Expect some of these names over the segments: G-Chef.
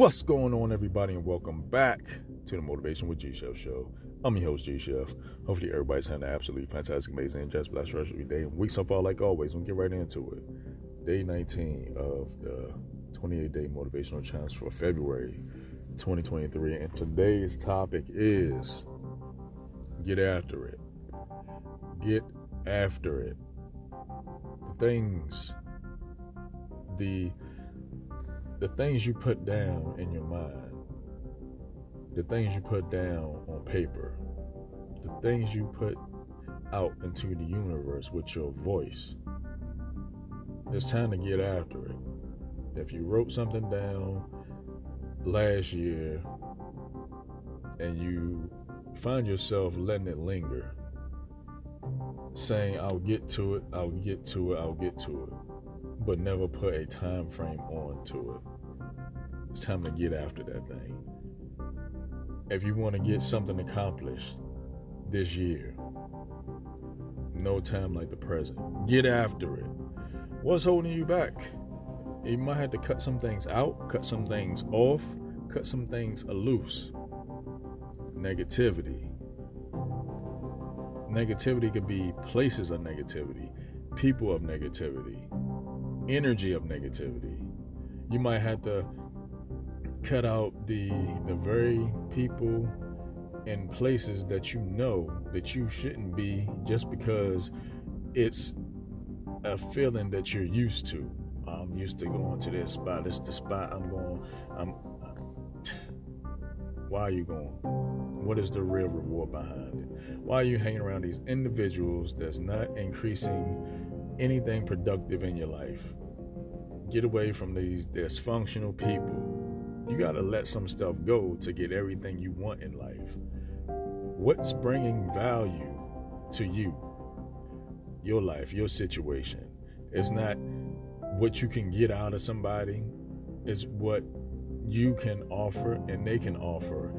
What's going on, everybody, and welcome back to the Motivation with G-Chef show. I'm your host, G-Chef. Hopefully everybody's having an absolutely fantastic, amazing, and just blessed rest of your day and week so far. Like always, we'll get right into it. Day 19 of the 28-day motivational challenge for February 2023, and today's topic is get after it. Get after it. The things you put down in your mind, the things you put down on paper, the things you put out into the universe with your voice, it's time to get after it. If you wrote something down last year and you find yourself letting it linger, saying, I'll get to it, but never put a time frame on to it, it's time to get after that thing. If you want to get something accomplished this year, no time like the present. Get after it. What's holding you back? You might have to cut some things out, cut some things off, cut some things loose. Negativity. Negativity could be places of negativity, people of negativity, energy of negativity. You might have to cut out the very people and places that you know that you shouldn't be, just because it's a feeling that you're used to. I'm used to going to this spot. This is the spot I'm going. Why are you going? What is the real reward behind it? Why are you hanging around these individuals that's not increasing anything productive in your life? Get away from these dysfunctional people. You gotta let some stuff go to get everything you want in life. What's bringing value to you? Your life, your situation. It's not what you can get out of somebody. It's what you can offer and they can offer.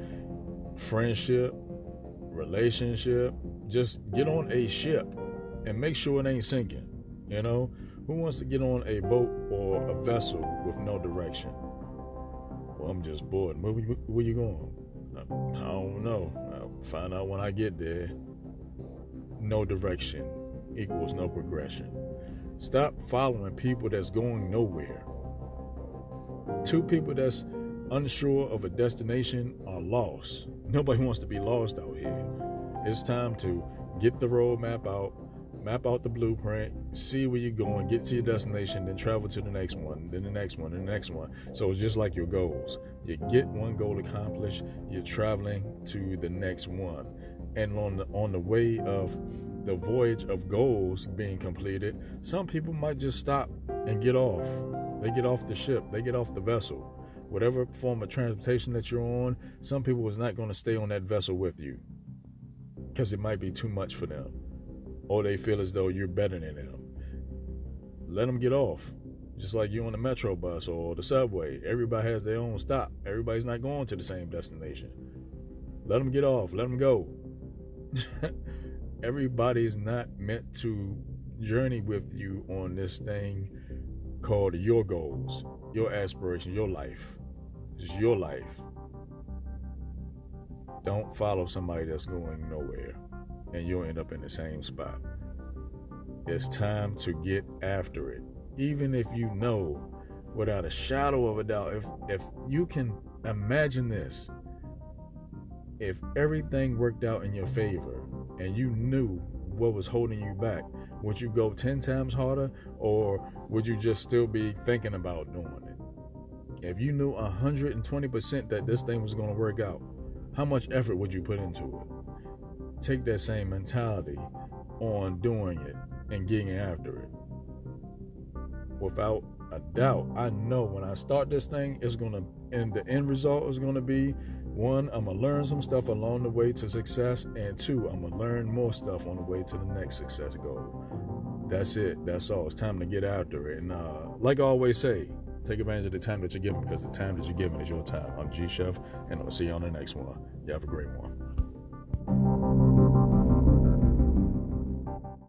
Friendship, relationship. Just get on a ship and make sure it ain't sinking. You know, who wants to get on a boat or a vessel with no direction? I'm just bored. Where you going? I don't know. I'll find out when I get there. No direction equals no progression. Stop following people that's going nowhere. Two people that's unsure of a destination are lost. Nobody wants to be lost out here. It's time to get the roadmap out, map out the blueprint, see where you're going, get to your destination, then travel to the next one, then the next one, and the next one. So it's just like your goals. You get one goal accomplished, you're traveling to the next one. And on the way of the voyage of goals being completed, some people might just stop and get off. They get off the ship. They get off the vessel. Whatever form of transportation that you're on, some people is not going to stay on that vessel with you because it might be too much for them. Or they feel as though you're better than them. Let them get off. Just like you on the metro bus or the subway. Everybody has their own stop. Everybody's not going to the same destination. Let them get off. Let them go. Everybody's not meant to journey with you on this thing called your goals, your aspirations, your life. It's your life. Don't follow somebody that's going nowhere, and you'll end up in the same spot. It's time to get after it. Even if you know, without a shadow of a doubt, if you can imagine this, if everything worked out in your favor and you knew what was holding you back, would you go 10 times harder, or would you just still be thinking about doing it? If you knew 120% that this thing was going to work out, how much effort would you put into it? Take that same mentality on doing it and getting after it. Without a doubt, I know when I start this thing, the end result is going to be, one, I'm going to learn some stuff along the way to success, and two, I'm going to learn more stuff on the way to the next success goal. That's it. That's all. It's time to get after it. And like I always say, take advantage of the time that you're given, because the time that you're given is your time. I'm G-Chef, and I'll see you on the next one. You have a great one.